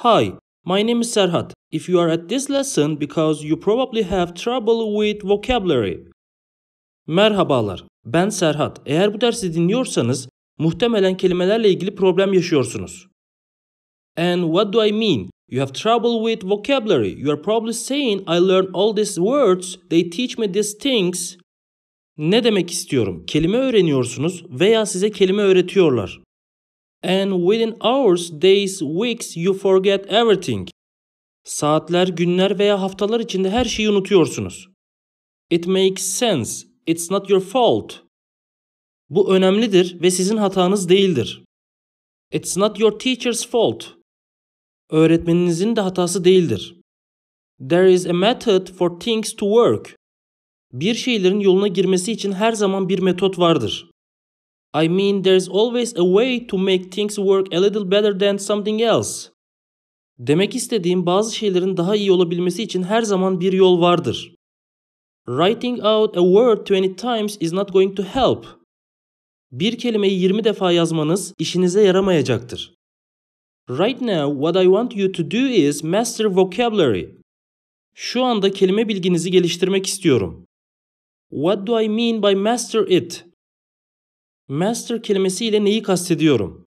Hi, my name is Serhat. If you are at this lesson because you probably have trouble with vocabulary. Merhabalar, ben Serhat. Eğer bu dersi dinliyorsanız muhtemelen kelimelerle ilgili problem yaşıyorsunuz. And what do I mean? You have trouble with vocabulary. You are probably saying I learn all these words, they teach me these things. Ne demek istiyorum? Kelime öğreniyorsunuz veya size kelime öğretiyorlar. And within hours, days, weeks you forget everything. Saatler, günler veya haftalar içinde her şeyi unutuyorsunuz. It makes sense. It's not your fault. Bu önemlidir ve sizin hatanız değildir. It's not your teacher's fault. Öğretmeninizin de hatası değildir. There is a method for things to work. Bir şeylerin yoluna girmesi için her zaman bir metot vardır. I mean, there's always a way to make things work a little better than something else. Demek istediğim bazı şeylerin daha iyi olabilmesi için her zaman bir yol vardır. Writing out a word 20 times is not going to help. Bir kelimeyi 20 defa yazmanız işinize yaramayacaktır. Right now, what I want you to do is master vocabulary. Şu anda kelime bilginizi geliştirmek istiyorum. What do I mean by master it? Master kelimesiyle neyi kastediyorum?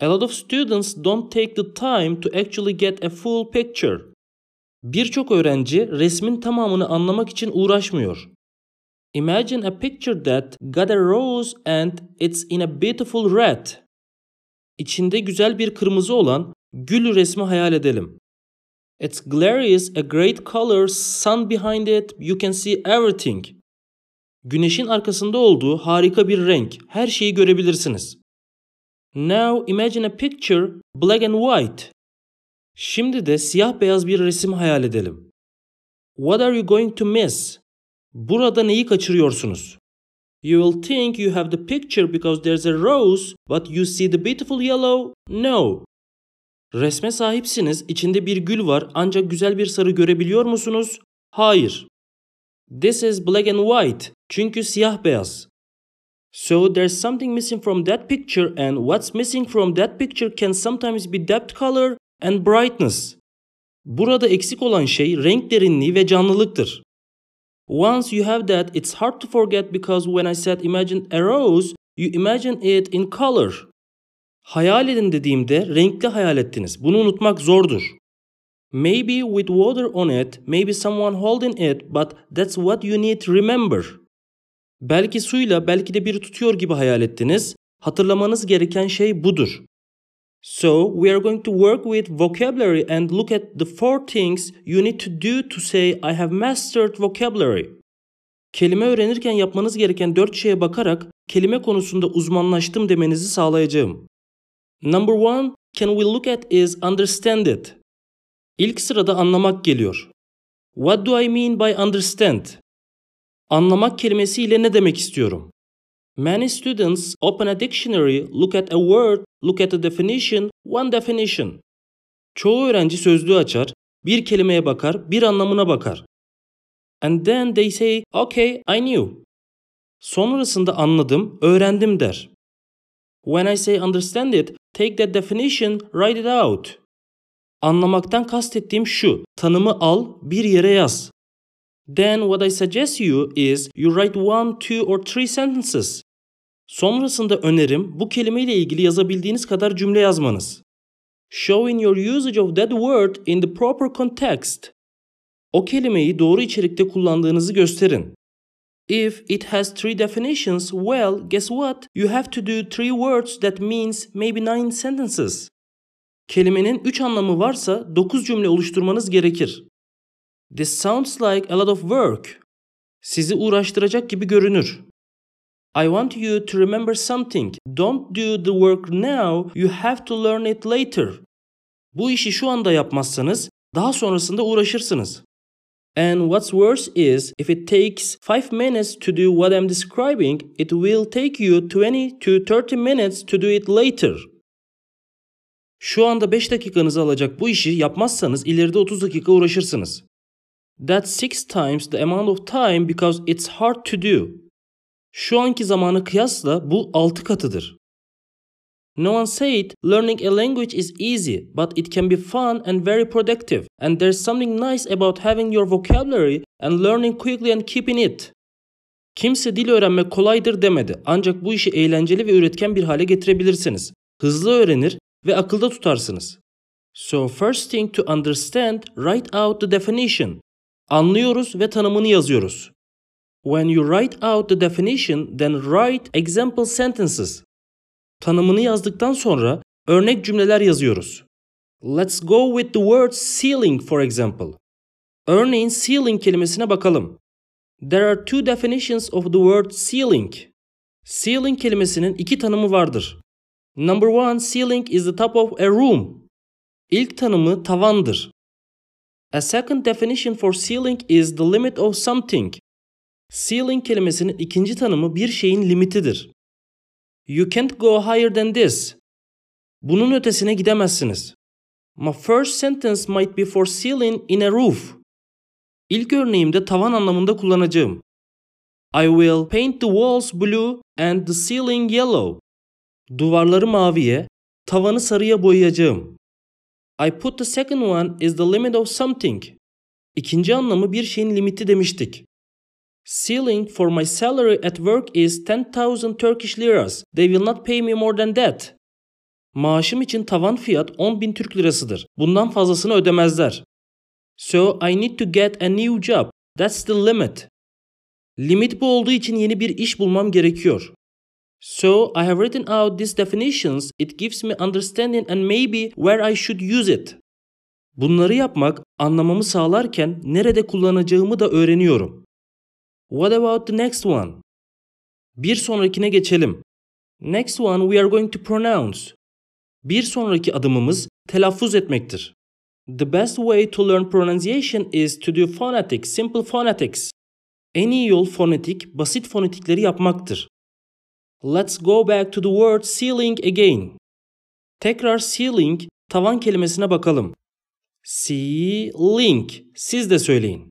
A lot of students don't take the time to actually get a full picture. Birçok öğrenci resmin tamamını anlamak için uğraşmıyor. Imagine a picture that got a rose and it's in a beautiful red. İçinde güzel bir kırmızı olan gül resmi hayal edelim. Its glare is a great color, sun behind it, you can see everything. Güneşin arkasında olduğu harika bir renk, her şeyi görebilirsiniz. Now imagine a picture, black and white. Şimdi de siyah beyaz bir resim hayal edelim. What are you going to miss? Burada neyi kaçırıyorsunuz? You will think you have the picture because there's a rose, but you see the beautiful yellow? No. Resme sahipsiniz, içinde bir gül var ancak güzel bir sarı görebiliyor musunuz? Hayır. This is black and white, çünkü siyah beyaz. So there's something missing from that picture and what's missing from that picture can sometimes be depth color and brightness. Burada eksik olan şey renk derinliği ve canlılıktır. Once you have that, it's hard to forget because when I said imagine a rose, you imagine it in color. Hayal edin dediğimde renkli hayal ettiniz. Bunu unutmak zordur. Maybe with water on it, maybe someone holding it, but that's what you need to remember. Belki suyla, belki de biri tutuyor gibi hayal ettiniz. Hatırlamanız gereken şey budur. So, we are going to work with vocabulary and look at the four things you need to do to say I have mastered vocabulary. Kelime öğrenirken yapmanız gereken 4 şeye bakarak kelime konusunda uzmanlaştım demenizi sağlayacağım. Number one, can we look at is understand it. İlk sırada anlamak geliyor. What do I mean by understand? Anlamak kelimesiyle ne demek istiyorum? Many students open a dictionary, look at a word, look at a definition, one definition. Çoğu öğrenci sözlüğü açar, bir kelimeye bakar, bir anlamına bakar. And then they say, okay, I knew. Sonrasında anladım, öğrendim der. When I say understand it, take that definition, write it out. Anlamaktan kastettiğim şu, tanımı al, bir yere yaz. Then what I suggest you is you write 1, 2 or 3 sentences. Sonrasında önerim bu kelimeyle ilgili yazabildiğiniz kadar cümle yazmanız. Showing your usage of that word in the proper context. O kelimeyi doğru içerikte kullandığınızı gösterin. If it has 3 definitions, well, guess what? You have to do 3 words, that means maybe 9 sentences. Kelimenin 3 anlamı varsa 9 cümle oluşturmanız gerekir. This sounds like a lot of work. Sizi uğraştıracak gibi görünür. I want you to remember something. Don't do the work now, you have to learn it later. Bu işi şu anda yapmazsanız daha sonrasında uğraşırsınız. And what's worse is, if it takes 5 minutes to do what I'm describing, it will take you 20 to 30 minutes to do it later. Şu anda 5 dakikanızı alacak bu işi yapmazsanız ileride 30 dakika uğraşırsınız. That's 6 times the amount of time because it's hard to do. Şu anki zamanı kıyasla bu 6 katıdır. No one said learning a language is easy, but it can be fun and very productive. And there's something nice about having your vocabulary and learning quickly and keeping it. Kimse dil öğrenmek kolaydır demedi, ancak bu işi eğlenceli ve üretken bir hale getirebilirsiniz. Hızlı öğrenir ve akılda tutarsınız. So first thing to understand, write out the definition. Anlıyoruz ve tanımını yazıyoruz. When you write out the definition, then write example sentences. Tanımını yazdıktan sonra örnek cümleler yazıyoruz. Let's go with the word ceiling for example. Örneğin ceiling kelimesine bakalım. There are two definitions of the word ceiling. Ceiling kelimesinin iki tanımı vardır. Number one, ceiling is the top of a room. İlk tanımı tavandır. A second definition for ceiling is the limit of something. Ceiling kelimesinin ikinci tanımı bir şeyin limitidir. You can't go higher than this. Bunun ötesine gidemezsiniz. My first sentence might be for ceiling in a roof. İlk örneğimde tavan anlamında kullanacağım. I will paint the walls blue and the ceiling yellow. Duvarları maviye, tavanı sarıya boyayacağım. I put the second one is the limit of something. İkinci anlamı bir şeyin limiti demiştik. Ceiling for my salary at work is 10,000 Turkish liras. They will not pay me more than that. Maaşım için tavan fiyat 10.000 Türk lirasıdır. Bundan fazlasını ödemezler. So I need to get a new job. That's the limit. Limit bu olduğu için yeni bir iş bulmam gerekiyor. So I have written out these definitions. It gives me understanding and maybe where I should use it. Bunları yapmak anlamamı sağlarken nerede kullanacağımı da öğreniyorum. What about the next one? Bir sonrakine geçelim. Next one we are going to pronounce. Bir sonraki adımımız telaffuz etmektir. The best way to learn pronunciation is to do phonetics, simple phonetics. En iyi yol fonetik, basit fonetikleri yapmaktır. Let's go back to the word ceiling again. Tekrar ceiling, tavan kelimesine bakalım. Ceiling, siz de söyleyin.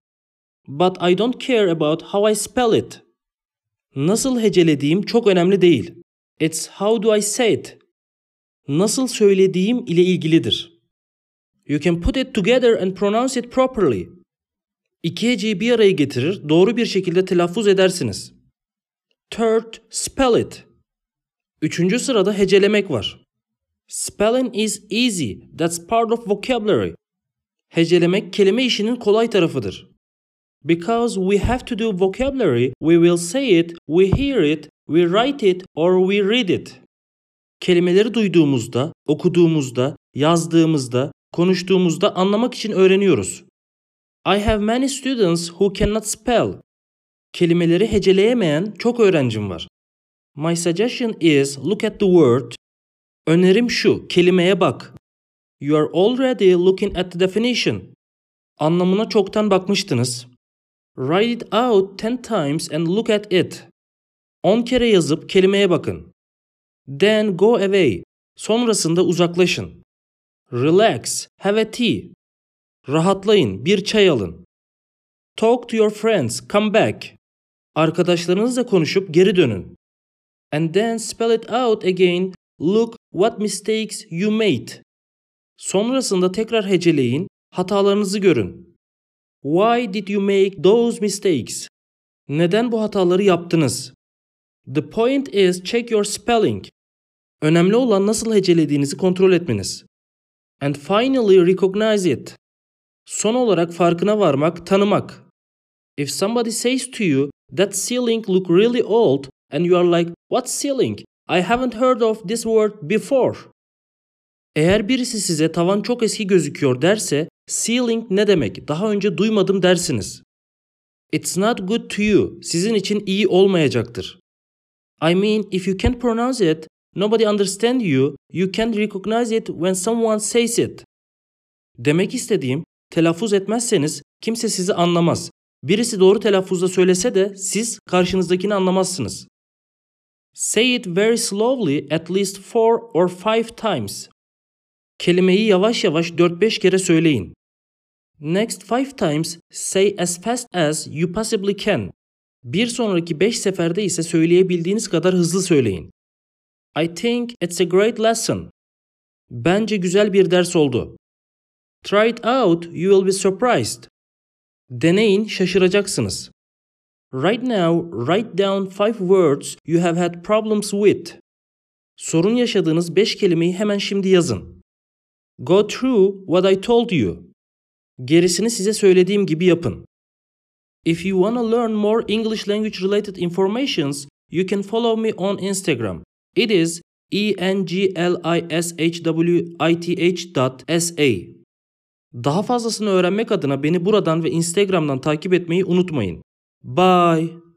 But I don't care about how I spell it. Nasıl hecelediğim çok önemli değil. It's how do I say it. Nasıl söylediğim ile ilgilidir. You can put it together and pronounce it properly. İki heceyi bir araya getirir, doğru bir şekilde telaffuz edersiniz. Third, spell it. Üçüncü sırada hecelemek var. Spelling is easy. That's part of vocabulary. Hecelemek kelime işinin kolay tarafıdır. Because we have to do vocabulary, we will say it, we hear it, we write it, or we read it. Kelimeleri duyduğumuzda, okuduğumuzda, yazdığımızda, konuştuğumuzda anlamak için öğreniyoruz. I have many students who cannot spell. Kelimeleri heceleyemeyen çok öğrencim var. My suggestion is look at the word. Önerim şu, kelimeye bak. You are already looking at the definition. Anlamına çoktan bakmıştınız. Write it out 10 times and look at it. 10 kere yazıp kelimeye bakın. Then go away. Sonrasında uzaklaşın. Relax. Have a tea. Rahatlayın. Bir çay alın. Talk to your friends. Come back. Arkadaşlarınızla konuşup geri dönün. And then spell it out again. Look what mistakes you made. Sonrasında tekrar heceleyin. Hatalarınızı görün. Why did you make those mistakes? Neden bu hataları yaptınız? The point is check your spelling. Önemli olan nasıl hecelediğinizi kontrol etmeniz. And finally recognize it. Son olarak farkına varmak, tanımak. If somebody says to you that ceiling look really old and you are like, what's ceiling? I haven't heard of this word before. Eğer birisi size tavan çok eski gözüküyor derse, ceiling ne demek? Daha önce duymadım dersiniz. It's not good to you. Sizin için iyi olmayacaktır. I mean, if you can't pronounce it, nobody understand you, you can't recognize it when someone says it. Demek istediğim, telaffuz etmezseniz kimse sizi anlamaz. Birisi doğru telaffuzla söylese de siz karşınızdakini anlamazsınız. Say it very slowly at least 4 or 5 times. Kelimeyi yavaş yavaş 4-5 kere söyleyin. Next 5 times say as fast as you possibly can. Bir sonraki 5 seferde ise söyleyebildiğiniz kadar hızlı söyleyin. I think it's a great lesson. Bence güzel bir ders oldu. Try it out, you will be surprised. Deneyin, şaşıracaksınız. Right now, write down 5 words you have had problems with. Sorun yaşadığınız 5 kelimeyi hemen şimdi yazın. Go through what I told you. Gerisini size söylediğim gibi yapın. If you want to learn more English language related informations, you can follow me on Instagram. It is englishwith.sa. Daha fazlasını öğrenmek adına beni buradan ve Instagram'dan takip etmeyi unutmayın. Bye.